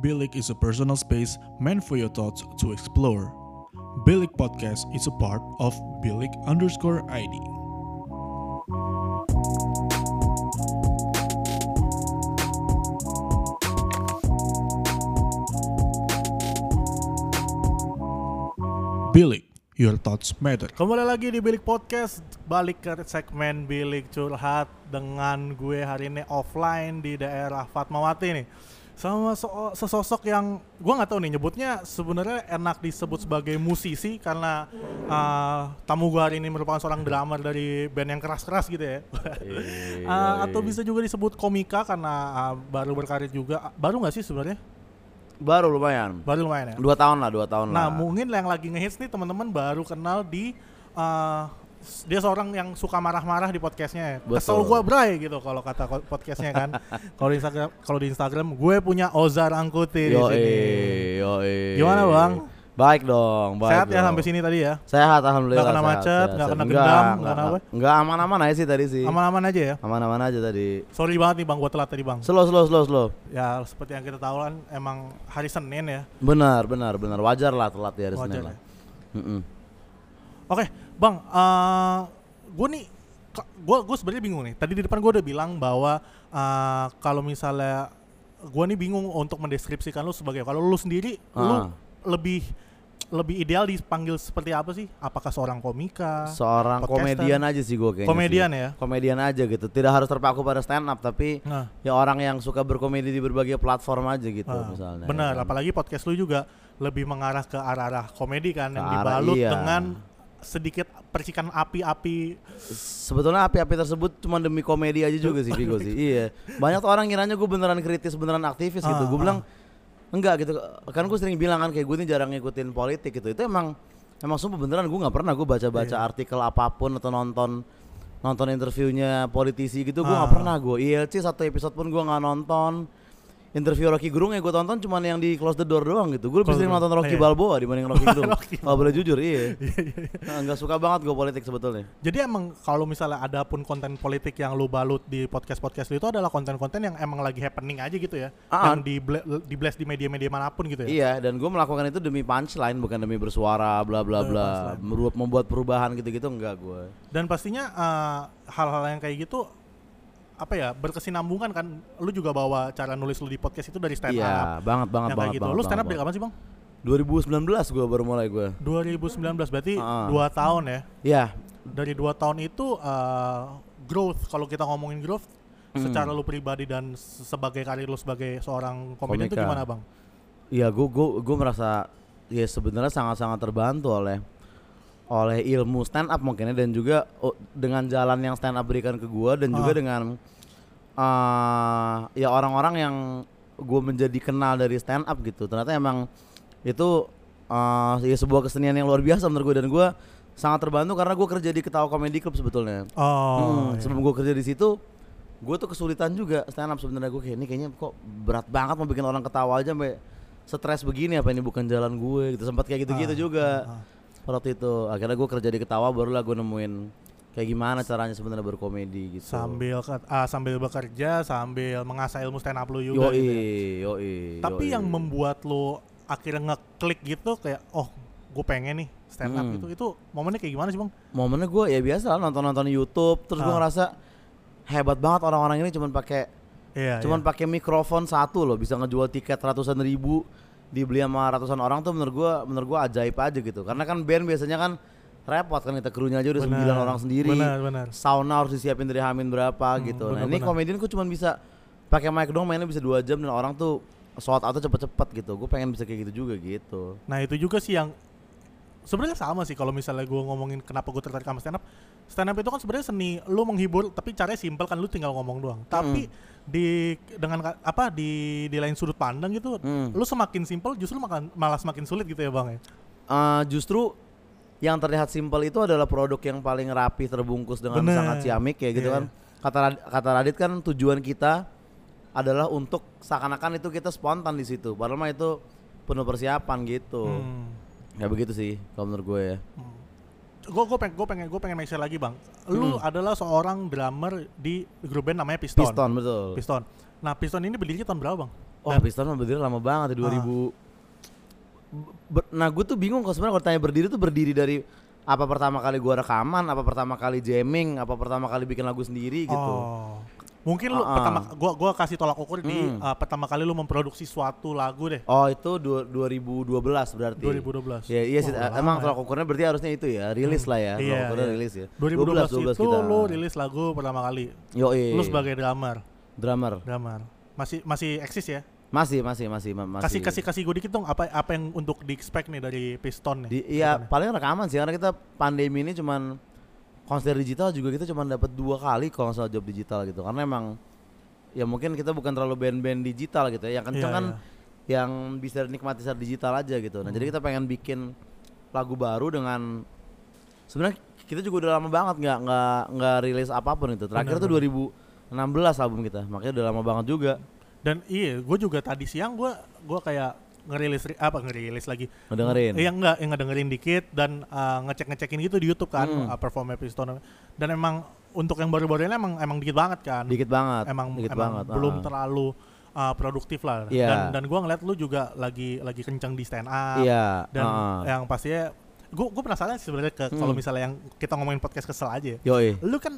Bilik is a personal space meant for your thoughts to explore. Bilik Podcast is a part of Bilik Underscore ID. Bilik, your thoughts matter. Kembali lagi di Bilik Podcast, balik ke segmen Bilik Curhat dengan gue hari ini offline di daerah Fatmawati nih. Sama sesosok yang gue nggak tahu nih nyebutnya sebenarnya enak disebut sebagai musisi karena tamu gue hari ini merupakan seorang drummer dari band yang keras-keras gitu ya. Atau bisa juga disebut komika karena baru berkarir juga. Baru nggak sih sebenarnya? Baru lumayan ya? 2 tahun lah. Nah mungkin yang lagi ngehits nih teman-teman baru kenal di dia seorang yang suka marah-marah di podcastnya. Kesel gue bray gitu kalau kata podcastnya kan. Kalau di Instagram gue punya Ozar Angkuti di sini. Gimana bang? Baik dong. Sehat ya sampai sini tadi ya? Sehat alhamdulillah. Gak kena macet, sehat, gak kena gendam, gak kena apa? Enggak, aman-aman aja sih tadi sih. Aman-aman aja ya? Aman-aman aja tadi. Sorry banget nih bang, gue telat tadi bang. Slow. Ya seperti yang kita tahu kan emang hari Senin ya. Benar. Wajar lah telat di hari Senin lah. Oke. Bang, gue sebenarnya bingung nih. Tadi di depan gue udah bilang bahwa kalau misalnya gue nih bingung untuk mendeskripsikan lu sebagai kalau lu sendiri lu lebih ideal dipanggil seperti apa sih? Apakah seorang komika? Seorang podcaster? Komedian aja sih gue kayaknya. Komedian sih. Ya? Komedian aja gitu. Tidak harus terpaku pada stand up tapi ya orang yang suka berkomedi di berbagai platform aja gitu misalnya. Benar, ya. Apalagi podcast lu juga lebih mengarah ke arah-arah komedi kan yang dibalut dengan sedikit percikan api-api. Sebetulnya api-api tersebut cuma demi komedi aja juga sih Vigo sih. Iya. Banyak orang ngiranya gue beneran kritis, beneran aktivis gitu. Gue bilang enggak gitu. Kan gue sering bilang kan kayak gue ini jarang ngikutin politik gitu. Itu emang sumpah beneran gue enggak pernah gue baca-baca artikel apapun atau nonton interviewnya politisi gitu. Gue enggak pernah. Gue ILC satu episode pun gue enggak nonton. Interview Rocky Gerung yang gue tonton cuman yang di Close the Door doang gitu. Gue lebih sering nonton Rocky Balboa dibanding Rocky Gerung. Kalau boleh jujur, iya. Enggak suka banget gue politik sebetulnya. Jadi emang kalau misalnya ada pun konten politik yang lu balut di podcast-podcast lu itu adalah konten-konten yang emang lagi happening aja gitu ya. Yang di blast di media-media manapun gitu ya. Iya, dan gue melakukan itu demi punchline bukan demi bersuara bla bla bla. Membuat perubahan gitu-gitu enggak gue. Dan pastinya hal-hal yang kayak gitu apa ya berkesinambungan kan, lu juga bawa cara nulis lu di podcast itu dari stand up. Iya, banget. Gitu. Lu stand up dari kapan sih, Bang? 2019 gue baru mulai gue. 2019 berarti 2 tahun ya. Iya. Dari 2 tahun itu growth, kalau kita ngomongin growth secara lu pribadi dan sebagai karir lu sebagai seorang komedian itu gimana, Bang? Iya, gue merasa ya sebenarnya sangat-sangat terbantu oleh ilmu stand up mungkinnya dan juga dengan jalan yang stand up berikan ke gue dan juga dengan ya orang-orang yang gue menjadi kenal dari stand up gitu. Ternyata emang itu ya sebuah kesenian yang luar biasa menurut gue dan gue sangat terbantu karena gue kerja di Ketawa Comedy Club sebetulnya. Sebelum gue kerja di situ gue tuh kesulitan juga stand up sebenarnya. Gue kayak ini kayaknya kok berat banget mau bikin orang ketawa aja sampai stres begini, apa ini bukan jalan gue gitu, sempat kayak gitu-gitu juga. Waktu itu akhirnya gue kerja di Ketawa barulah gue nemuin kayak gimana caranya sebenarnya berkomedi gitu. Sambil bekerja sambil mengasah ilmu stand up lu juga. Tapi yang membuat lu akhirnya ngeklik gitu kayak gue pengen nih stand up gitu. Itu momennya kayak gimana sih bang? Momennya gue ya biasa nonton YouTube terus gue ngerasa hebat banget orang-orang ini cuman pakai mikrofon satu loh bisa ngejual tiket ratusan ribu. Dibeli sama ratusan orang tuh menurut gua ajaib aja gitu. Karena kan band biasanya kan repot kan kita krunya aja udah 9 orang sendiri. Benar. Sauna harus disiapin dari Hamin berapa gitu. Nah, ini komedian ku cuma bisa pakai mic doang mainnya bisa 2 jam dan orang tuh sold out cepet-cepet gitu. Gua pengen bisa kayak gitu juga gitu. Nah, itu juga sih yang sebenarnya sama sih kalau misalnya gue ngomongin kenapa gue tertarik sama stand up. Stand up itu kan sebenarnya seni, lu menghibur tapi caranya simpel kan lu tinggal ngomong doang. Tapi di lain sudut pandang gitu, lu semakin simpel justru malah semakin sulit gitu ya bang ya. Justru yang terlihat simpel itu adalah produk yang paling rapi terbungkus dengan sangat ciamik ya gitu kan. Kata Radit kan tujuan kita adalah untuk seakan-akan itu kita spontan di situ. Padahal mah itu penuh persiapan gitu. Ya begitu sih kalau menurut gue ya. Gue pengen make sure lagi bang. Lu adalah seorang drummer di grup band namanya Piston. Piston betul. Nah Piston ini berdiri tahun berapa bang? Wah, Piston berdiri lama banget ya, 2000. Nah, gue tuh bingung kalau sebenarnya kalau tanya berdiri tuh berdiri dari apa pertama kali gue rekaman, apa pertama kali jamming, apa pertama kali bikin lagu sendiri gitu. Oh. Mungkin lu pertama gua kasih tolak ukur di pertama kali lu memproduksi suatu lagu deh. Oh, itu 2012 berarti. 2012. Ya, iya sih. Emang tolak ukurnya berarti harusnya itu ya, rilis lah ya. Iya, tolak ukurnya rilis ya. 2012 itu kita. Lu rilis lagu pertama kali. Yoi. Lu sebagai drummer. Masih eksis ya? Masih. Kasih gue dikit dong apa yang untuk di-expect nih dari Piston nih. Iya, paling rekaman sih karena kita pandemi ini cuman konser digital juga kita cuma dapat 2 kali kalau soal job digital gitu. Karena emang ya mungkin kita bukan terlalu band-band digital gitu ya. Yang kenceng yang bisa nikmati secara digital aja gitu. Nah, jadi kita pengen bikin lagu baru dengan sebenarnya kita juga udah lama banget enggak rilis apapun itu. Terakhir tuh 2016 album kita. Makanya udah lama banget juga. Dan iya, gue juga tadi siang gue kayak ngerilis lagi. Ngedengerin. Iya yang ngedengerin dikit dan ngecekin gitu di YouTube kan perform Piston. Dan emang untuk yang baru-baru ini emang dikit banget kan. Dikit banget. Belum terlalu produktif lah. Yeah. Dan gue ngeliat lu juga lagi kencang di stand up. Yeah. Dan yang pastinya gue penasaran sebenarnya kalau misalnya yang kita ngomongin podcast kesel aja. Yoi. Lu kan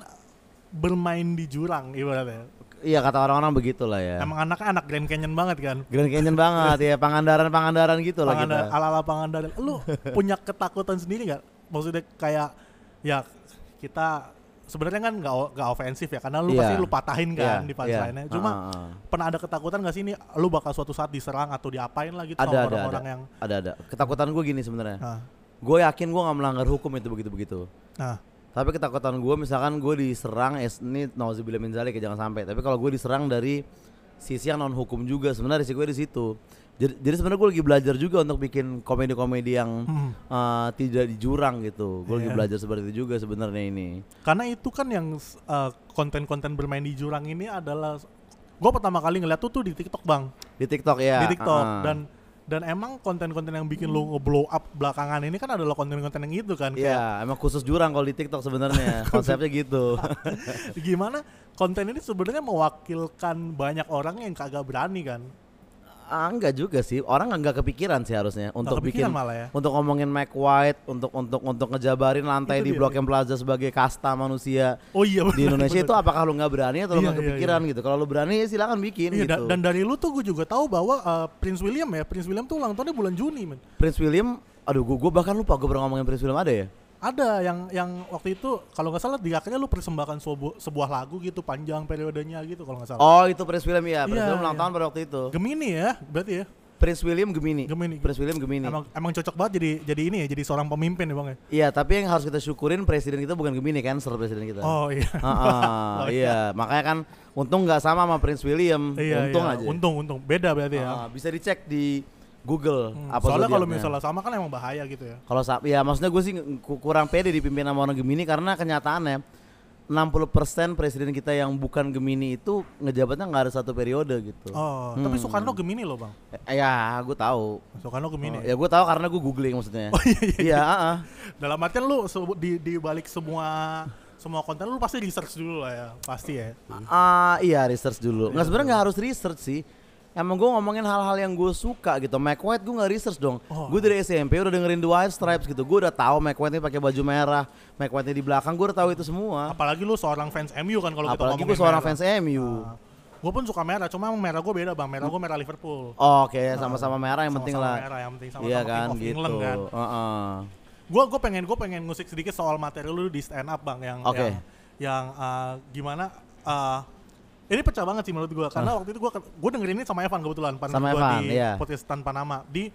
bermain di jurang ibaratnya. Iya, kata orang-orang begitulah ya. Emang anaknya anak Grand Canyon banget kan? Grand Canyon banget ya, Pangandaran gitu lah kita. Ala-ala Pangandaran. Lu punya ketakutan sendiri nggak? Maksudnya kayak ya kita sebenarnya kan nggak ofensif ya, karena lu pasti lu patahin kan di punchline-nya. Cuma pernah ada ketakutan nggak sih ini lu bakal suatu saat diserang atau diapain lah gitu sama orang-orang yang? Ada. Ketakutan gue gini sebenarnya. Gue yakin gue nggak melanggar hukum itu begitu-begitu. Tapi ketakutan gue misalkan gue diserang ini nauzubillah min dzalik ya, jangan sampai. Tapi kalau gue diserang dari sisi yang non hukum juga sebenarnya risiko gue di situ. Jadi sebenarnya gue lagi belajar juga untuk bikin komedi-komedi yang tidak di jurang gitu. Gue lagi belajar seperti itu juga sebenarnya ini. Karena itu kan yang konten-konten bermain di jurang ini adalah gue pertama kali ngeliat tuh di TikTok, Bang. Di TikTok ya. Di TikTok dan emang konten-konten yang bikin lu nge-blow up belakangan ini kan adalah konten-konten yang gitu kan. Iya, emang khusus jurang kalau di TikTok sebenarnya konsepnya gitu. Gimana konten ini sebenarnya mewakilkan banyak orang yang kagak berani kan? Enggak juga sih, orang enggak kepikiran sih harusnya untuk bikin malah ya. Untuk ngomongin Mac White, untuk ngejabarin lantai itu di Blok M Plaza sebagai kasta manusia di Indonesia itu apakah lu enggak berani atau lu enggak kepikiran gitu. Kalau lu berani ya silakan bikin gitu. Dan dari lu tuh gue juga tahu bahwa Prince William tuh ulang tahunnya bulan Juni, men. Prince William, aduh gue bahkan lupa gue pernah ngomongin Prince William ada ya? Ada yang waktu itu kalau nggak salah di akhirnya lu persembahkan sebuah lagu gitu panjang periodenya gitu kalau nggak salah. Oh itu Prince William ya, Prince William ulang tahun pada waktu itu. Gemini ya berarti ya. Prince William Gemini. Emang cocok banget jadi ini ya, jadi seorang pemimpin ya Bang ya. Iya tapi yang harus kita syukurin presiden kita bukan Gemini, Cancer presiden kita. Oh iya. Iya makanya kan untung nggak sama Prince William. Untung aja. Untung beda berarti ya. Bisa dicek di Google apa soalnya kalau misalnya sama kan emang bahaya gitu ya. Kalau ya maksudnya gue sih kurang pede dipimpin sama orang Gemini karena kenyataannya 60% presiden kita yang bukan Gemini itu ngejabatnya nggak ada satu periode gitu. Oh, tapi Soekarno Gemini loh Bang. Ya, gue tahu. Soekarno Gemini. Ya gue tahu karena gue googling maksudnya. Oh iya. Dalam artian lu di balik semua konten lu pasti research dulu lah ya, pasti ya. Iya research dulu. Nggak sebenarnya nggak harus research sih. Emang gue ngomongin hal-hal yang gue suka gitu. Mac White gue nggak research dong. Gue dari SMP udah dengerin The White Stripes gitu. Gue udah tahu Mac White-nya pakai baju merah, Mac White-nya di belakang. Gue udah tahu itu semua. Apalagi lu seorang fans MU kan kalau kita ngomongin. Apalagi gue seorang merah. Fans MU. Gue pun suka merah, cuma emang merah gue beda Bang, merah gue merah Liverpool. Oke, sama-sama merah yang penting lah. Merah yang penting sama-sama King of England kan. Gue pengen ngusik sedikit soal materi lu di stand up Bang yang gimana. Ini pecah banget sih menurut gue karena waktu itu gue dengerin ini sama Evan kebetulan di Podcast Tanpa Nama di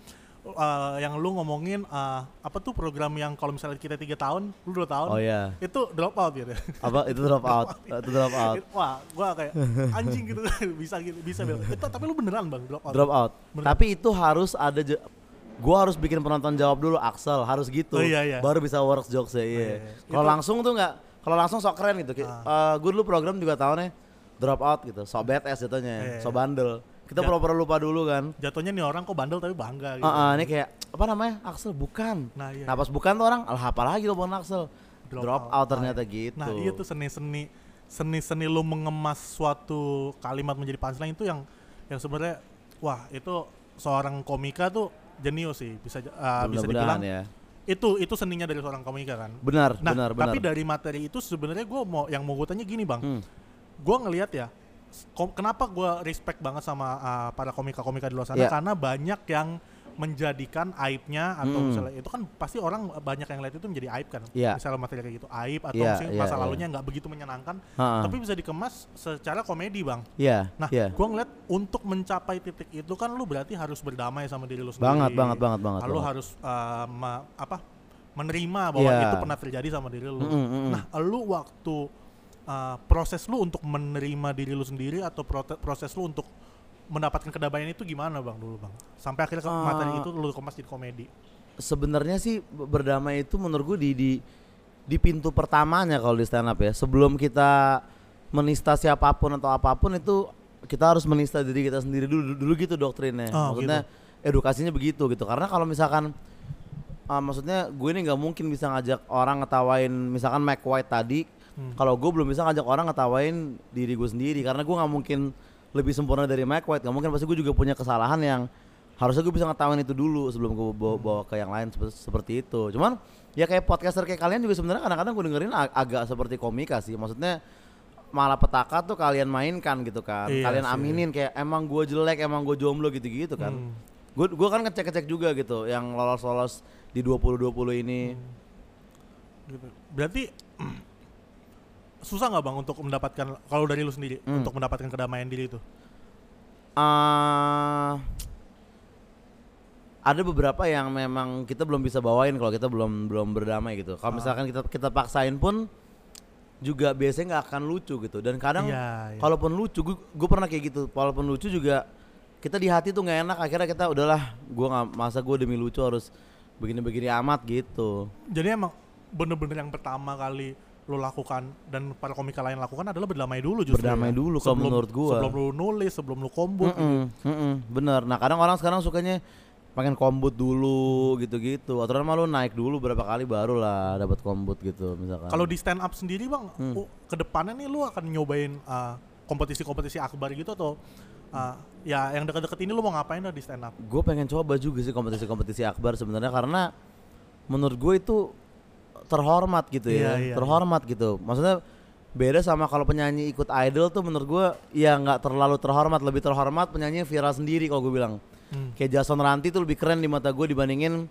yang lu ngomongin apa tuh program yang kalau misalnya kita 3 tahun lu 2 tahun itu drop out gitu. Apa itu drop out? Wah, gue kayak anjing gitu bisa itu, tapi lu beneran Bang drop out. Tapi itu harus ada gue harus bikin penonton jawab dulu Axel harus gitu. Baru bisa work jokes-nya. Kalau langsung tuh enggak. Kalau langsung sok keren gitu. Gue dulu program 3 tahunnya drop out gitu, so badass jatuhnya, so bandel. Kita pura-pura lupa dulu kan. Jatuhnya nih orang kok bandel tapi bangga gitu. Ini kayak, apa namanya, Axel bukan. Nah pas bukan tuh orang, apa lagi lo bukan Axel. Drop out ternyata gitu. Nah iya tuh seni-seni lo mengemas suatu kalimat menjadi punchline itu yang sebenarnya wah itu seorang komika tuh jenius sih, bisa bisa dibilang ya. Itu seninya dari seorang komika kan. Benar, nah, benar. Tapi dari materi itu sebenarnya gue tanya gini bang, gue ngelihat ya, kenapa gue respect banget sama para komika-komika di luar sana, yeah, karena banyak yang menjadikan aibnya atau misalnya itu kan pasti orang banyak yang lihat itu menjadi aib kan, yeah, misalnya materi kayak gitu aib atau masa lalunya nggak begitu menyenangkan, tapi bisa dikemas secara komedi bang. Yeah. Nah, gue ngeliat untuk mencapai titik itu kan lu berarti harus berdamai sama diri lu sendiri. Banget. Lu harus menerima bahwa itu pernah terjadi sama diri lu. Nah, lu waktu proses lu untuk menerima diri lu sendiri atau proses lu untuk mendapatkan kedamaian itu gimana bang dulu bang? Sampai akhirnya materi itu lu kemas jadi komedi. Sebenarnya sih berdamai itu menurut gue di pintu pertamanya kalau di stand up ya. Sebelum kita menista siapapun atau apapun itu kita harus menista diri kita sendiri dulu gitu doktrinnya. Maksudnya gitu. Edukasinya begitu gitu. Karena kalau misalkan maksudnya gue ini nggak mungkin bisa ngajak orang ngetawain misalkan Mac White tadi. Kalau gue belum bisa ngajak orang ngetawain diri gue sendiri karena gue nggak mungkin lebih sempurna dari Mac White, nggak mungkin, pasti gue juga punya kesalahan yang harusnya gue bisa ngetawain itu dulu sebelum gue bawa ke yang lain seperti itu. Cuman ya kayak podcaster kayak kalian juga sebenarnya kadang-kadang gue dengerin agak seperti komika sih, maksudnya malapetaka tuh kalian mainkan gitu kan, kalian aminin kayak emang gue jelek, emang gue jomblo gitu-gitu kan. Gue kan ngecek-ngecek juga gitu yang lolos-lolos di 2020 ini. Berarti susah nggak bang untuk mendapatkan, kalau dari lu sendiri untuk mendapatkan kedamaian diri itu? Ada beberapa yang memang kita belum bisa bawain kalau kita belum berdamai gitu. Kalau misalkan kita paksain pun juga biasanya nggak akan lucu gitu. Dan kadang kalaupun lucu, gue pernah kayak gitu. Walaupun lucu juga kita di hati tuh nggak enak. Akhirnya kita udahlah, gue nggak, masa gue demi lucu harus begini-begini amat gitu. Jadi emang bener-bener yang pertama kali lu lakukan dan para komika lain lakukan adalah berdamai dulu justru. Berdamai dulu kalau menurut gua. Sebelum lu nulis, sebelum lu kombut gitu. Bener. Nah, kadang orang sekarang sukanya pengen kombut dulu gitu-gitu. Aturan mah lu naik dulu berapa kali baru lah dapat kombut gitu misalkan. Kalau di stand up sendiri bang, kedepannya nih lu akan nyobain kompetisi-kompetisi akbar gitu atau ya yang deket-deket ini lu mau ngapain lah di stand up? Gua pengen coba juga sih kompetisi-kompetisi akbar sebenarnya karena menurut gua itu terhormat gitu ya, terhormat gitu. Maksudnya beda sama kalau penyanyi ikut idol tuh menurut gue ya nggak terlalu terhormat, lebih terhormat penyanyi viral sendiri kalau gue bilang. Kayak Jason Ranti tuh lebih keren di mata gue dibandingin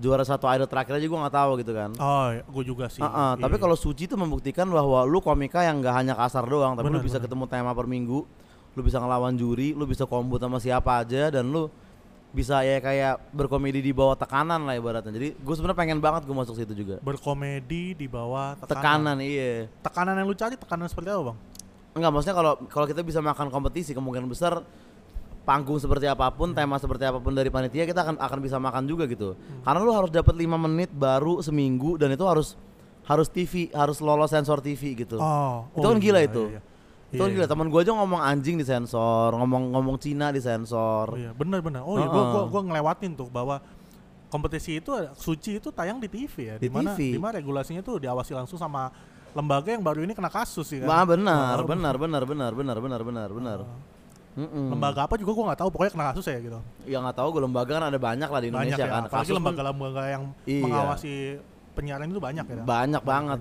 juara satu idol terakhir aja gue nggak tahu gitu kan. Oh, gue juga sih. Tapi kalau Suci tuh membuktikan bahwa lu komika yang nggak hanya kasar doang, tapi lu bisa ketemu tema per minggu, lu bisa ngelawan juri, lu bisa kombo sama siapa aja dan lu bisa ya kayak berkomedi di bawah tekanan lah ibaratnya. Jadi gue sebenarnya pengen banget gue masuk situ juga. Berkomedi di bawah tekanan. Iya. Tekanan yang lu cari tekanan seperti apa bang? Enggak, maksudnya kalau kita bisa makan kompetisi kemungkinan besar panggung seperti apapun, tema seperti apapun dari panitia kita akan bisa makan juga gitu. Karena lu harus dapat 5 menit baru seminggu dan itu harus TV, harus lolos sensor TV gitu. Itu kan gila itu. Iya. Itu kan gila, teman gue aja ngomong anjing di sensor, ngomong Cina di sensor. Iya, benar. Oh iya, gue ngelewatin tuh bahwa kompetisi itu Suci itu tayang di TV ya, di mana regulasinya tuh diawasi langsung sama lembaga yang baru ini kena kasus sih kan. Wah, benar. Lembaga apa juga gue nggak tahu, pokoknya kena kasus ya gitu. Ya nggak tahu gue, lembaga kan ada banyak lah di Indonesia banyak, kan. Ya. Apalagi lembaga-lembaga yang mengawasi penyiaran itu banyak ya? Banyak banget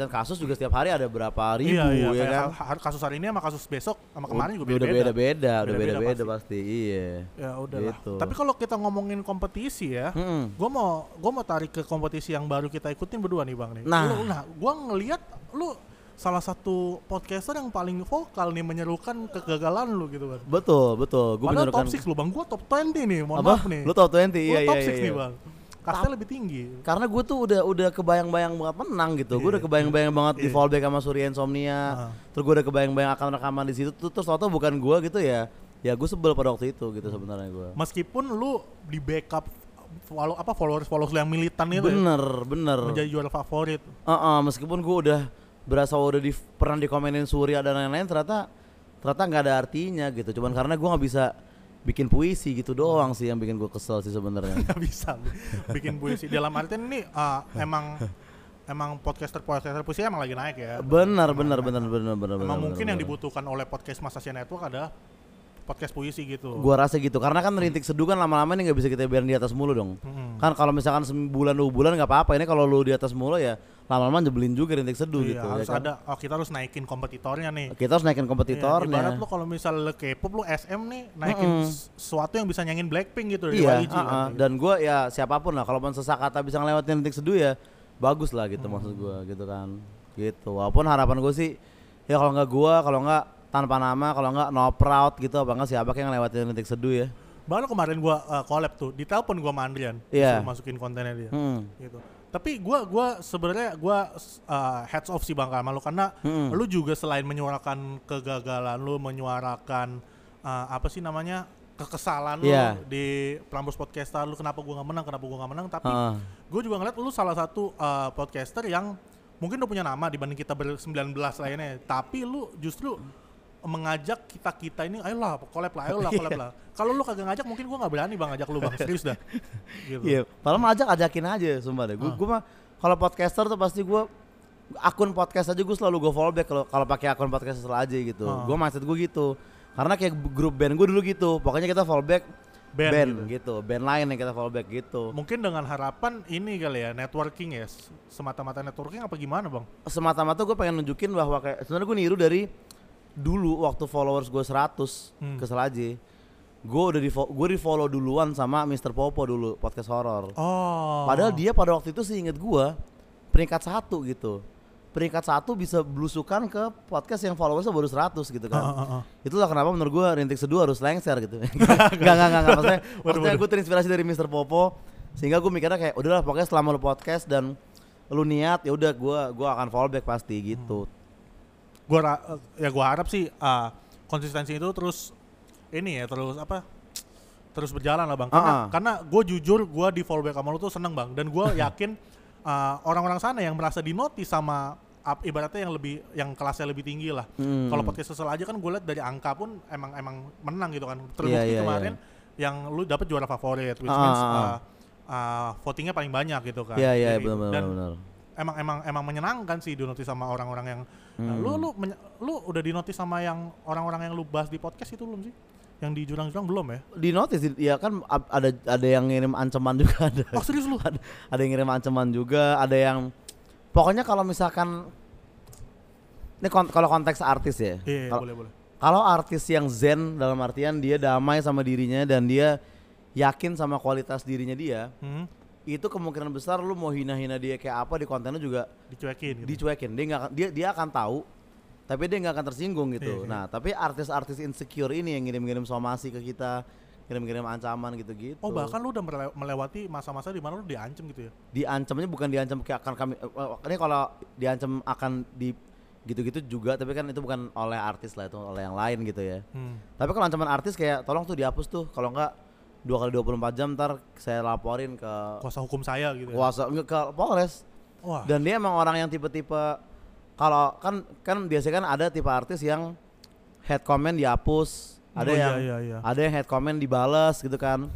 kan, kasus juga setiap hari ada berapa ribu ya kan? Kasus hari ini sama kasus besok sama kemarin juga beda-beda pasti. Iya. Ya udahlah. Gitu. Tapi kalau kita ngomongin kompetisi ya, gue mau tarik ke kompetisi yang baru kita ikutin berdua nih bang nih. Nah, gue ngelihat lu salah satu podcaster yang paling vokal nih menyerukan kegagalan lu gitu kan. Betul. Gue menyerukan. Padahal top 6 lu bang, gue top 20 nih, mohon maaf nih. Lu top 20, iya. Top 6 nih bang. Kastnya lebih tinggi. Karena gue tuh udah kebayang-bayang banget menang gitu. Gue udah kebayang-bayang banget di fallback sama Surya Insomnia. Terus gue udah kebayang-bayang akan rekaman di situ. Terus waktu bukan gue gitu ya. Ya gue sebel pada waktu itu gitu sebenarnya gue. Meskipun lu di backup followers yang militan itu. Bener. Menjadi juara favorit. Meskipun gue udah berasa pernah dikomenin Surya dan lain-lain, ternyata nggak ada artinya gitu. Cuman karena gue nggak bisa bikin puisi gitu doang sih yang bikin gue kesel sih sebenarnya. Nggak bisa bikin puisi. Dalam artian ini emang podcaster puisi emang lagi naik ya. Benar. Emang mungkin yang dibutuhkan oleh podcast Mas Senja Network adalah podcast puisi gitu. Gua rasa gitu, karena kan Rintik Sedu kan lama-lama ini nggak bisa kita biarin di atas mulu dong. Kan kalau misalkan sebulan 2 bulan nggak apa-apa, ini kalau lu di atas mulu ya lama-lama nyebelin juga Rintik Sedu gitu. Harus ya, ada. Kan? Oh, kita harus naikin kompetitornya nih. Kita harus naikin kompetitornya. Iya, ibarat lu kalau misalnya K-pop lu SM nih naikin sesuatu yang bisa nyangin BLACKPINK gitu. Iya. Di YG, gitu. Dan gua ya siapapun lah, kalau sesakata bisa ngelewatin Rintik Sedu ya bagus lah gitu, maksud gua gitu kan. Gitu. Walaupun harapan gua sih ya kalau nggak gua, kalau nggak Tanpa Nama, kalau enggak No Proud gitu, apa enggak siapa yang lewatin Rintik Sedu ya. Baru kemarin gua collab tuh, ditelepon gua sama Adrian, disuruh masukin kontennya dia. Gitu. Tapi gua sebenarnya hats off sih Bang sama lu, karena lu juga selain menyuarakan kegagalan lu, menyuarakan kekesalan lu di Prambors Podcaster, lu kenapa gua enggak menang, tapi gua juga ngeliat lu salah satu podcaster yang mungkin udah punya nama dibanding kita ber-19 lainnya, tapi lu justru mengajak kita ini ayolah collab lah. Kalau lu kagak ngajak mungkin gua nggak berani Bang ngajak lu Bang, serius dah. Iya, gitu. Padahal ngajak ajakin aja sumpah deh. Gua mah kalau podcaster tuh pasti gua akun podcast aja gua selalu gua follow back kalau pakai akun podcast aja gitu. Gua mindset gua gitu. Karena kayak grup band gua dulu gitu. Pokoknya kita follow back band gitu, band lain yang kita follow back gitu. Mungkin dengan harapan ini kali ya, networking ya. Semata-mata networking apa gimana Bang? Semata-mata gua pengen nunjukin bahwa kayak sebenarnya gua niru dari dulu waktu followers gue 100 kesel aja. Gue udah di follow duluan sama Mr. Popo dulu, podcast horor. Padahal dia pada waktu itu seinget gue peringkat 1 gitu. Peringkat 1 bisa belusukan ke podcast yang followersnya baru 100 gitu kan. Itulah kenapa menurut gue Rintik Sedu harus lengser gitu. Gak maksudnya gue terinspirasi dari Mr. Popo, sehingga gue mikirnya kayak udahlah pokoknya selama lu podcast dan lu niat ya udah gue akan follow back pasti gitu. Gua harap sih konsistensi itu terus berjalan lah Bang, karena gue jujur gue di follow back sama lu tuh seneng Bang, dan gue yakin orang-orang sana yang merasa dinotis sama ibaratnya yang kelasnya lebih tinggi lah. Kalau podcast sesel aja kan gue liat dari angka pun emang menang gitu kan, terbukti kemarin yang lu dapet juara favorit, which means votingnya paling banyak gitu kan. Benar. Emang menyenangkan sih dinotis sama orang-orang yang lu udah dinotis sama yang orang-orang yang lu bahas di podcast itu belum sih? Yang di jurang-jurang belum ya? Dinotis ya kan ada yang ngirim ancaman juga ada. Oh serius lu? Ada yang ngirim ancaman juga, ada yang pokoknya kalau misalkan ini kalau konteks artis ya. Iya boleh. Kalau artis yang zen dalam artian dia damai sama dirinya dan dia yakin sama kualitas dirinya dia. Itu kemungkinan besar lu mau hina-hina dia kayak apa di kontennya juga dicuekin. Dia akan tahu tapi dia nggak akan tersinggung gitu. Nah tapi artis-artis insecure ini yang ngirim-ngirim somasi ke kita, ngirim-ngirim ancaman gitu. Oh bahkan lu udah melewati masa-masa di mana lu diancam gitu ya? Diancamnya bukan diancam kayak akan kami ini kalau diancam akan di gitu-gitu juga, tapi kan itu bukan oleh artis lah, itu oleh yang lain gitu ya. Tapi kalau ancaman artis kayak tolong tuh dihapus tuh, kalau nggak 2x24 jam ntar saya laporin ke kuasa hukum saya gitu ya? Ke Polres. Wah. Dan dia emang orang yang tipe-tipe kalau kan biasanya kan ada tipe artis yang head comment dihapus, ada yang head comment dibales gitu kan.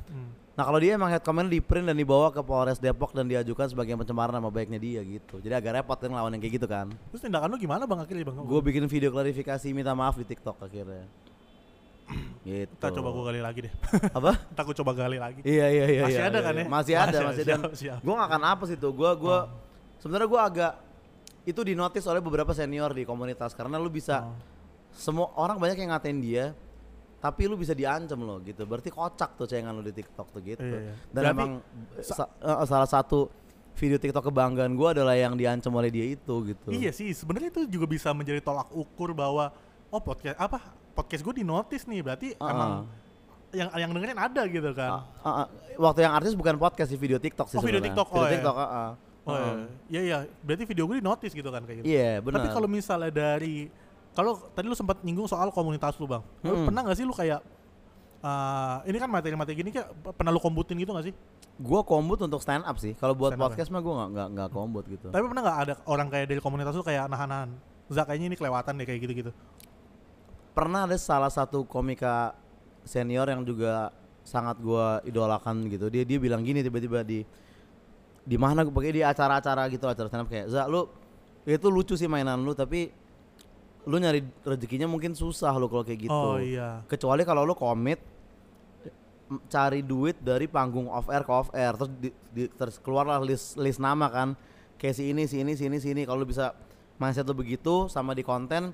Nah kalau dia emang head comment di print dan dibawa ke Polres Depok dan diajukan sebagai pencemaran nama baiknya dia gitu, jadi agak repot kan lawan yang kayak gitu kan. Terus tindakan lu gimana Bang akhirnya Bang? Gue bikin video klarifikasi minta maaf di TikTok akhirnya. Gitu. Kita coba gue gali lagi deh. Apa? Takut coba gali lagi. Iya. Masih ada. Gue gak akan apa sih tuh. Gue sebenarnya gue agak itu dinotis oleh beberapa senior di komunitas, karena lu bisa semua orang banyak yang ngatain dia, tapi lu bisa diancam lo gitu. Berarti kocak tuh celengan lu di TikTok tuh gitu. Iya. Dan berarti, emang salah satu video TikTok kebanggaan gue adalah yang diancam oleh dia itu gitu. Iya sih. Sebenarnya itu juga bisa menjadi tolak ukur bahwa oh podcast gue dinotis nih, berarti emang yang dengerin ada gitu kan. Waktu yang artis bukan podcast, video TikTok sih sebenarnya. Video TikTok. Berarti video gue dinotis gitu kan kayak gitu. Iya, benar. Tapi kalau misalnya kalau tadi lu sempat nyinggung soal komunitas lu Bang. Lu pernah enggak sih lu kayak ini kan materi-materi gini kayak pernah lu kombutin gitu enggak sih? Gua kombut untuk stand up sih. Kalau buat stand podcast mah gua enggak kombut gitu. Tapi pernah enggak ada orang kayak dari komunitas lu kayak nahan-nahan? Zak kayaknya ini kelewatan deh kayak gitu-gitu. Pernah ada salah satu komika senior yang juga sangat gua idolakan gitu. Dia bilang gini tiba-tiba di mana gua pakai di acara-acara gitu, acara stand up kayak, "Za, lu itu lucu sih mainan lu, tapi lu nyari rezekinya mungkin susah lo kalau kayak gitu. Oh iya. Kecuali kalau lu komit cari duit dari panggung off air ke off air, terus terus keluarlah list nama kan. Kayak si ini. Kalau lu bisa mindset lu begitu sama di konten,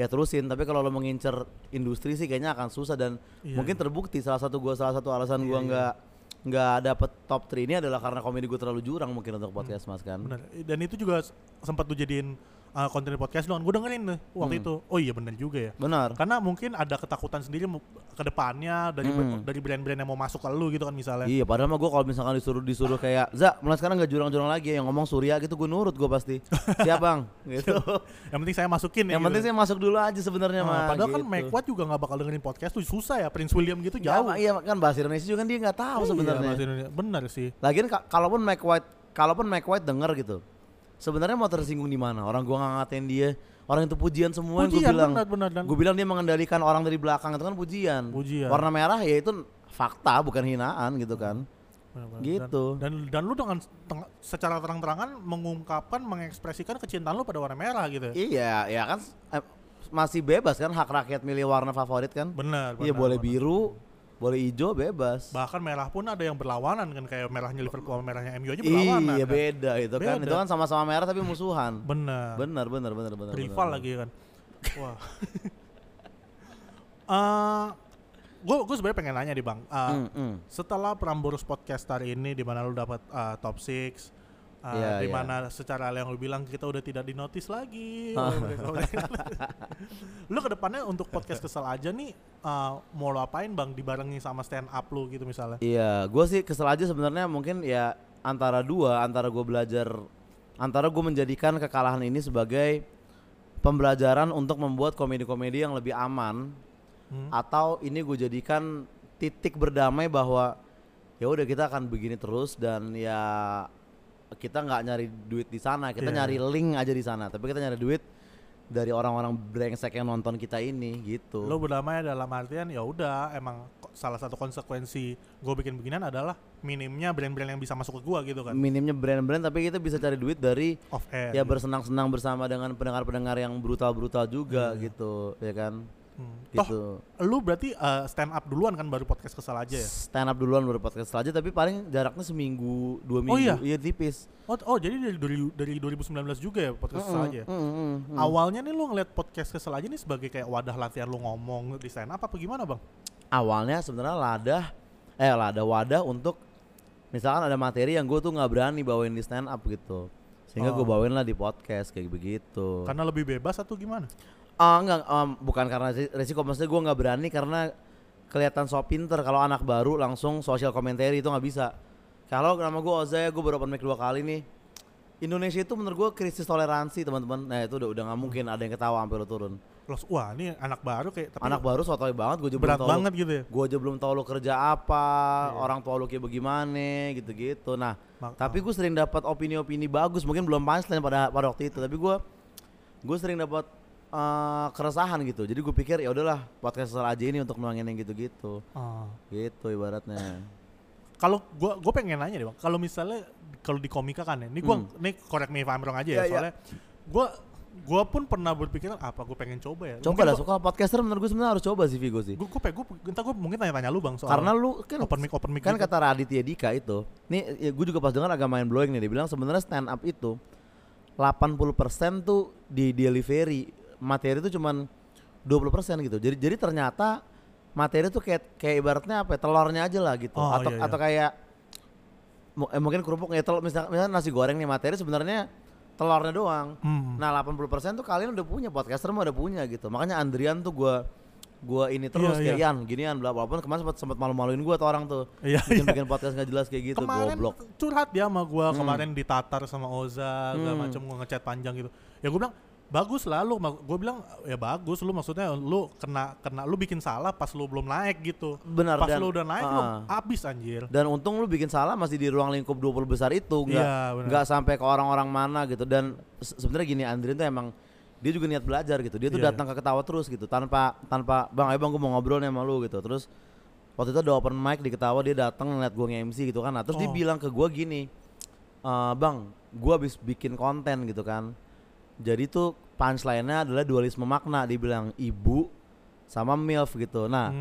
ya terusin. Tapi kalau lu mengincer industri sih kayaknya akan susah dan mungkin terbukti. Salah satu alasan gua nggak dapet top 3 ini adalah karena komedi gua terlalu jurang mungkin untuk podcast Mas kan. Benar. Dan itu juga sempat tuh jadiin konten podcast dong, gue dengerin nih waktu itu. Oh iya benar juga ya. Benar. Karena mungkin ada ketakutan sendiri ke depannya dari brand-brand yang mau masuk ke lu gitu kan misalnya. Iya, padahal mah gue kalau misalkan disuruh kayak, "Za, mulai sekarang enggak jurang-jurang lagi ya, yang ngomong Surya gitu," gue nurut gue pasti. Siap, Bang. Gitu. Yang penting saya masukin ya. Yang gitu. Penting saya masuk dulu aja sebenarnya mah. Padahal gitu. Kan Mac White juga enggak bakal dengerin podcast tuh, susah ya. Prince William gitu jauh. Iya, kan bahasa Indonesia juga kan dia enggak tahu sebenarnya. Iya, benar sih. Lagian kalaupun Mac White denger gitu, sebenarnya mau tersinggung di mana? Orang gua ngatain dia, orang itu pujian semua. Pujian, yang gua bilang dia mengendalikan orang dari belakang itu kan pujian. Warna merah ya itu fakta bukan hinaan gitu kan. Benar-benar. Gitu. Dan lu dengan secara terang-terangan mengungkapkan, mengekspresikan kecintaan lu pada warna merah gitu. Iya, ya kan masih bebas kan hak rakyat milih warna favorit kan? Benar. Iya boleh benar. Biru. Boleh hijau bebas. Bahkan merah pun ada yang berlawanan kan, kayak merahnya Liverpool, merahnya MU aja berlawanan. Iya kan? Beda itu kan. Itu kan sama-sama merah tapi musuhan. Benar. Rival lagi kan. Wah. Gue sebenarnya pengen nanya nih Bang. Setelah Prambors Podcast hari ini di mana lu dapat top 6, di mana secara yang lu bilang kita udah tidak dinotis lagi. Lu kedepannya untuk podcast Kesel Aja nih mau lo apain Bang, dibarengi sama stand up lu gitu misalnya? Iya, gue sih Kesel Aja sebenarnya mungkin ya antara gue menjadikan kekalahan ini sebagai pembelajaran untuk membuat komedi-komedi yang lebih aman, atau ini gue jadikan titik berdamai bahwa ya udah kita akan begini terus dan ya kita nggak nyari duit di sana, kita nyari link aja di sana, tapi kita nyari duit dari orang-orang brengsek yang nonton kita ini gitu. Lo berdamai dalam artian ya udah emang salah satu konsekuensi gue bikin beginian adalah minimnya brand-brand yang bisa masuk ke gue gitu kan. Minimnya brand-brand tapi kita bisa cari duit dari off air. Ya bersenang-senang bersama dengan pendengar-pendengar yang brutal-brutal juga gitu ya kan. Gitu. Toh, lu berarti stand up duluan kan baru podcast Kesel Aja ya? Stand up duluan baru podcast Kesel Aja, tapi paling jaraknya seminggu, 2 minggu. Iya tipis. Oh jadi dari 2019 juga ya podcast Kesel Aja. Awalnya nih lu ngeliat podcast Kesel Aja nih sebagai kayak wadah latihan lu ngomong di stand up apa gimana Bang? Awalnya sebenarnya wadah untuk misalkan ada materi yang gue tuh gak berani bawain di stand up gitu, sehingga gue bawain lah di podcast kayak begitu. Karena lebih bebas atau gimana? Bukan karena resiko, maksudnya gue gak berani karena kelihatan so pinter. Kalau anak baru langsung social commentary itu gak bisa. Kalau nama gue Ozay, gue baru open mic 2 kali nih. Indonesia itu menurut gue krisis toleransi teman-teman. Nah itu udah gak mungkin ada yang ketawa sampai lo turun. Wah ini anak baru kayak, tapi anak baru sotoy banget, gue aja belum tau banget gitu ya. Gue aja belum tau lo kerja apa, orang tua lo kayak bagaimana gitu-gitu. Nah tapi gue sering dapat opini-opini bagus, mungkin belum punchline pada waktu itu. Tapi gue sering dapat keresahan gitu, jadi gue pikir ya udahlah podcast Kesel Aja ini untuk nuangin yang gitu-gitu, gitu ibaratnya. Kalau gue pengen nanya deh Bang, kalau misalnya kalau di komika kan ya, ini gue ini correct me if I'm wrong aja ya, soalnya gue pun pernah berpikiran apa gue pengen coba ya. Coba lah, soal podcaster menurut gue sebenarnya harus coba sih Vigo sih. Gue mungkin tanya-tanya lu Bang soal. Karena lu kan open mic kan gitu. Kata Raditya Dika itu, nih ya, gue juga pas dengar agak mind blowing nih, dia bilang sebenarnya stand up itu 80% tuh di delivery. Materi itu cuman 20% gitu. Jadi ternyata materi itu kayak ibaratnya apa ya, telurnya aja lah gitu. Atau kayak mungkin kerupuk ya, misalnya nasi goreng nih, materi sebenarnya telurnya doang. Nah 80% tuh kalian udah punya, podcaster mah udah punya gitu. Makanya Adrian tuh gue ini terus kayak Yan ginian bla bla, kemarin sempat malu-maluin gue tuh orang tuh bikin podcast nggak jelas kayak gitu. Kemarin goblok curhat dia sama gue, kemarin ditatar sama Oza segala macam, gue ngechat panjang gitu. Ya gue bilang bagus lah lu, gue bilang ya bagus lu, maksudnya lu kena lu bikin salah pas lu belum naik gitu. Benar. Pas lu udah naik lu abis anjir. Dan untung lu bikin salah masih di ruang lingkup 20 besar itu, enggak sampai ke orang-orang mana gitu. Dan sebenarnya gini, Andrin tuh emang dia juga niat belajar gitu. Dia tuh datang ke Ketawa terus gitu tanpa Bang, ayo Bang gue mau ngobrol nih sama lu gitu. Terus waktu itu ada open mic di Ketawa, dia datang ngeliat gue nge-MC gitu kan. Nah, terus dia bilang ke gue gini, "Bang, gue abis bikin konten gitu kan. Jadi tuh punchline-nya adalah dualisme makna, dibilang ibu sama milf gitu. Nah,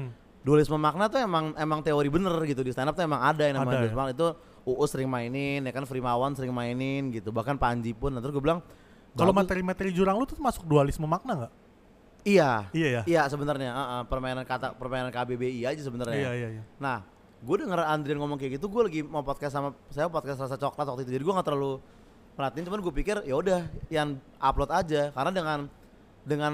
dualisme makna tuh emang teori bener gitu, di stand up tuh emang ada yang namanya dualisme makna itu. UU sering mainin, ya kan, Frimawan sering mainin gitu, bahkan Panji pun. Nah, terus gue bilang, kalau materi-materi jurang lu tuh masuk dualisme makna nggak? Iya sebenarnya permainan KBBI aja sebenarnya. Iya. Nah, gue denger Adrian ngomong kayak gitu, gue lagi mau podcast sama saya podcast Rasa Coklat waktu itu, jadi gue nggak terlalu perhatiin, cuman gue pikir ya udah yang upload aja, karena dengan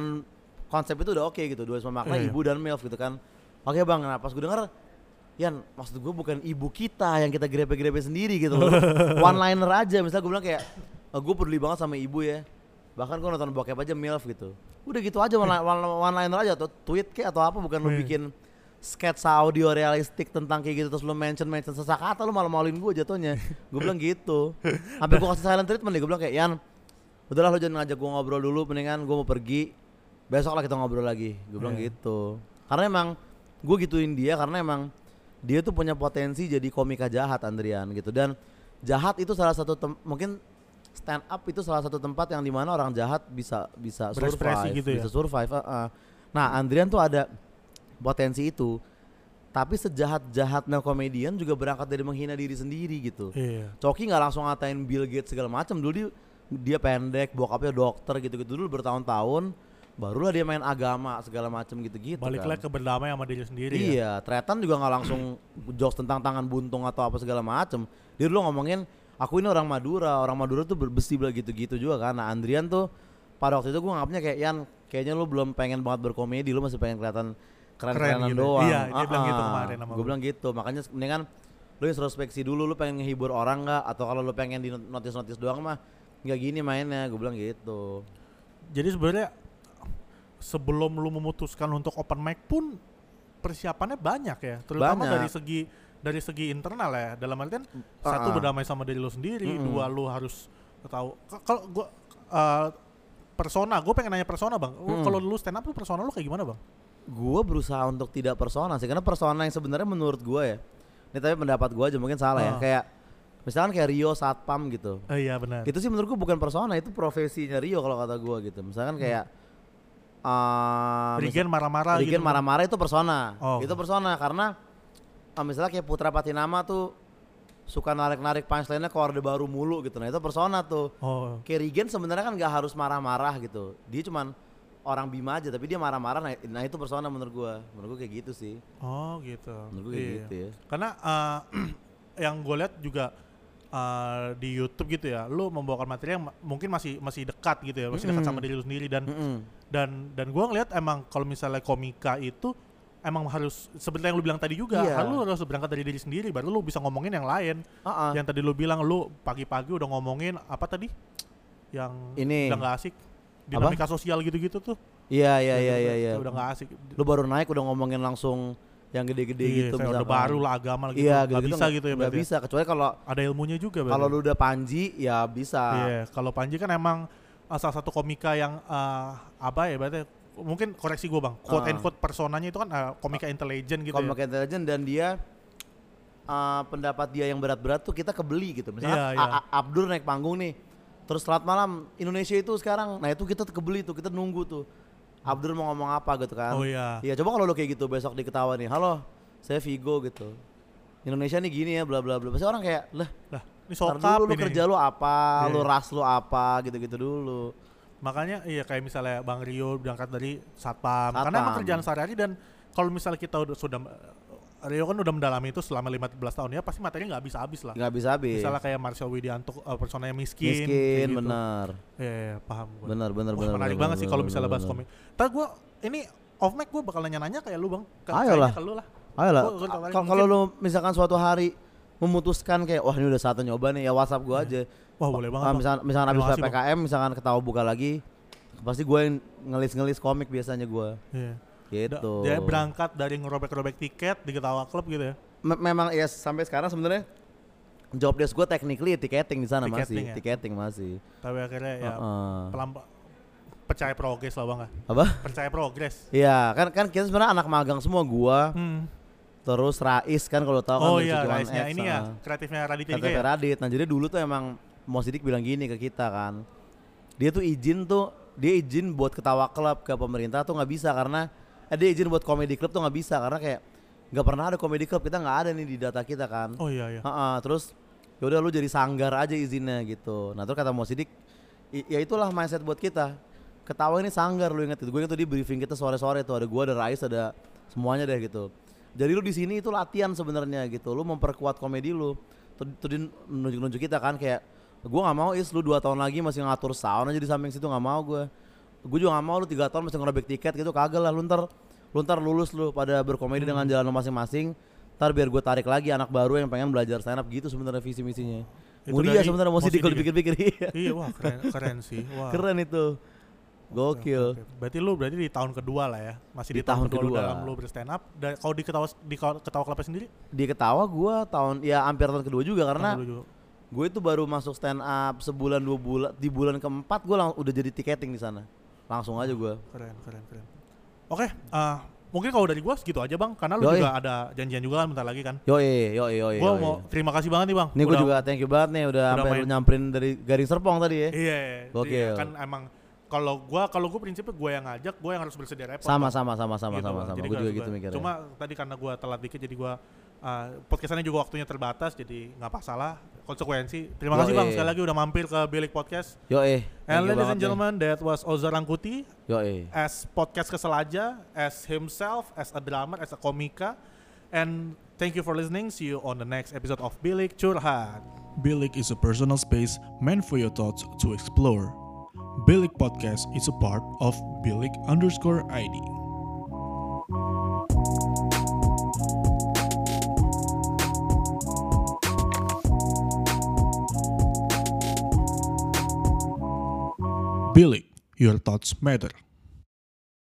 konsep itu udah oke gitu, dualisme makna ibu dan milf gitu kan. Oke bang, nah pas gue denger, Yan, maksud gue bukan ibu kita yang kita grepe-grepe sendiri gitu loh. One liner aja, misalnya gue bilang kayak, gue peduli banget sama ibu ya, bahkan gue nonton bokep aja milf gitu. Udah gitu aja, one liner aja, atau tweet kayak atau apa, bukan lu bikin sketsa audio realistik tentang kayak gitu terus lu mention sesakata, lu malu-maluin gue jatuhnya. Gue bilang gitu, sampai gue kasih silent treatment deh, gue bilang kayak, Yan, udahlah lu jangan ngajak gue ngobrol dulu, mendingan gue mau pergi, besok lah kita ngobrol lagi. Gue bilang gitu, karena emang gue gituin dia, karena emang dia tuh punya potensi jadi komika jahat, Andrian gitu. Dan jahat itu salah satu mungkin stand up itu salah satu tempat yang dimana orang jahat bisa survive gitu ya? Bisa survive. Nah, Andrian tuh ada potensi itu, tapi sejahat-jahatnya komedian juga berangkat dari menghina diri sendiri gitu. Coki nggak langsung ngatain Bill Gates segala macam, dulu dia pendek, bokapnya dokter gitu-gitu dulu bertahun-tahun, barulah dia main agama segala macam gitu-gitu. Baliklah kan ke berdamai sama diri sendiri. Iya, Tretan juga nggak langsung jokes tentang tangan buntung atau apa segala macam. Dia dulu ngomongin, aku ini orang Madura tuh berbesi gitu-gitu juga kan. Nah, Andrian tuh pada waktu itu gue nganggapnya kayak, Yan, kayaknya lu belum pengen banget berkomedi, lu masih pengen kelihatan keren-kerenan gitu doang. Iya, dia bilang gitu kemarin sama gue. Bilang gitu, makanya mendingan lu introspeksi dulu, lu pengen ngehibur orang nggak? Atau kalau lu pengen di notis-notis doang mah nggak gini mainnya, gue bilang gitu. Jadi sebenarnya sebelum lu memutuskan untuk open mic pun persiapannya banyak ya, terutama dari segi internal ya, dalam artian satu berdamai sama diri lu sendiri, dua lu harus tahu kalau gua persona, gua pengen nanya persona bang, kalau lu stand up lu persona lu kayak gimana bang? Gua berusaha untuk tidak persona sih, karena persona yang sebenarnya menurut gua ya, ini tapi pendapat gua aja mungkin salah ya, kayak misalkan kayak Rio Satpam gitu, iya benar, itu sih menurut gua bukan persona, itu profesinya Rio kalau kata gua gitu, misalkan kayak Rigen marah-marah itu persona, itu persona karena misalnya kayak Putra Patinama tuh suka narik-narik punchline-nya ke Orde Baru mulu gitu, nah itu persona tuh. Kayak Rigen sebenarnya kan nggak harus marah-marah gitu, dia cuman orang Bima aja tapi dia marah-marah, nah itu persona menurut gua kayak gitu sih. Menurut gua kayak gitu ya, karena yang gue lihat juga di YouTube gitu ya, lu membawakan materi yang mungkin masih dekat gitu ya, masih dekat sama diri lu sendiri dan dan gue ngeliat emang kalau misalnya komika itu emang harus seperti yang lu bilang tadi juga, lu harus berangkat dari diri sendiri, baru lu bisa ngomongin yang lain. Yang tadi lu bilang lu pagi-pagi udah ngomongin apa tadi? Yang ini udah nggak asik, dinamika apa? Sosial gitu-gitu tuh. Iya. Udah nggak asik. Lu baru naik udah ngomongin langsung yang gede-gede gitu, misalnya baru lah agama gitu, gak bisa gitu ya, gak bisa, kecuali kalau ada ilmunya juga. Kalau lu udah Panji ya bisa. Kalau Panji kan emang salah satu komika yang apa ya, berarti mungkin koreksi gue bang, quote and quote personanya itu kan komika intelijen gitu. Komika intelijen dan dia pendapat dia yang berat-berat tuh kita kebeli gitu. Misalnya Abdur naik panggung nih, terus selamat malam Indonesia itu sekarang, nah itu kita kebeli tuh, kita nunggu tuh. Abdur mau ngomong apa gitu kan? Iya, coba kalau lo kayak gitu besok di Ketawa nih, halo, saya Vigo gitu. Indonesia nih gini ya, bla bla bla. Pasti orang kayak, lah, ini sokap dulu, lo kerja lo apa, lo ras lo apa, gitu dulu. Makanya iya kayak misalnya Bang Rio berangkat dari satpam. Karena emang kerjaan sehari-hari dan kalau misalnya kita sudah Rio kan udah mendalami itu selama 15 tahun ya, pasti materinya nggak habis-habis lah. Nggak habis-habis. Misalnya kayak Marcel Widianto personanya miskin gitu. Benar. Iya, paham gue. Benar. Menarik banget sih kalau misalnya bahas komik. Tapi gue ini off mic gue bakal nanya-nanya kayak lu bang. Ayolah. Kalau lu misalkan suatu hari memutuskan kayak wah ini udah saatnya nyoba nih ya, WhatsApp gue aja. Wah boleh banget. Misalkan abis PPKM, misalkan Ketawa buka lagi, pasti gue yang ngelis komik biasanya gue. Iya. Gitu. Dia berangkat dari ngerobek-robek tiket di Ketawa Club gitu ya. Memang ya sampai sekarang sebenarnya job desk gue technically ticketing di sana masih, ticketing masih. Tapi akhirnya ya percaya progres lah bang. Apa? Percaya progres. Iya, kan kita sebenarnya anak magang semua gua. Terus Rais kan kalau tahu kan iya, Raisnya ini ya, kreatifnya Raditya Dika. Kreatifnya Radit. Nah, jadi dulu tuh emang Mosidik bilang gini ke kita kan. Dia tuh izin tuh dia izin buat Ketawa Club ke pemerintah tuh nggak bisa, karena ada izin buat Comedy Club tuh nggak bisa, karena kayak nggak pernah ada Comedy Club, kita nggak ada nih di data kita kan. Oh iya iya. Terus yaudah lu jadi sanggar aja izinnya gitu. Nah terus kata Mosidik, ya itulah mindset buat kita. Ketawa ini sanggar, lu inget gitu. Gue inget tuh di briefing kita sore-sore tuh ada gue, ada Rais, ada semuanya deh gitu. Jadi lu di sini itu latihan sebenarnya gitu. Lu memperkuat komedi lu. Tuh dia nunjuk-nunjuk kita kan kayak, gue nggak mau is lu 2 tahun lagi masih ngatur sound aja di samping situ, nggak mau gue. Gue juga nggak mau lu 3 tahun masih ngerebek tiket gitu, kagak lah. Lu ntar lulus lu pada berkomedi dengan jalan lu masing-masing. Ntar biar gue tarik lagi anak baru yang pengen belajar stand up gitu sebenarnya visi misinya. Mulia sebenarnya mesti dipikir-pikir. Iya, wah keren sih. Wah. Keren itu. Gokil. Okay. Berarti di tahun kedua lah ya. Masih di tahun kedua dalam lu berstand up. Dan kalau di Ketawa Club sendiri? Di Ketawa gue hampir tahun kedua juga, karena gue itu baru masuk stand up sebulan 2 bulan, di bulan keempat gue udah jadi tiketing di sana. Langsung aja gue. Keren. Oke, mungkin kalau dari gue segitu aja bang, karena lu juga ada janjian juga kan bentar lagi kan. Yoi. Gue mau terima kasih banget nih bang. Nih gue juga thank you banget nih udah sampai lu nyamperin dari Garing Serpong tadi ya. Iya. Kan emang kalau gue prinsipnya gue yang ngajak, gue yang harus bersedia repot. Sama. Gue juga gitu mikirnya. Cuma tadi karena gue telat dikit jadi gue podcastannya juga waktunya terbatas, jadi nggak masalah konsekuensi. Terima kasih bang sekali lagi udah mampir ke Bilik Podcast. And ladies and gentlemen, that was Ozar Angkuti. As podcast kesel aja, as himself, as a drummer, as a komika. And thank you for listening. See you on the next episode of Bilik Curhat. Bilik is a personal space meant for your thoughts to explore. Bilik Podcast is a part of Bilik Underscore ID. Bilik, your thoughts matter.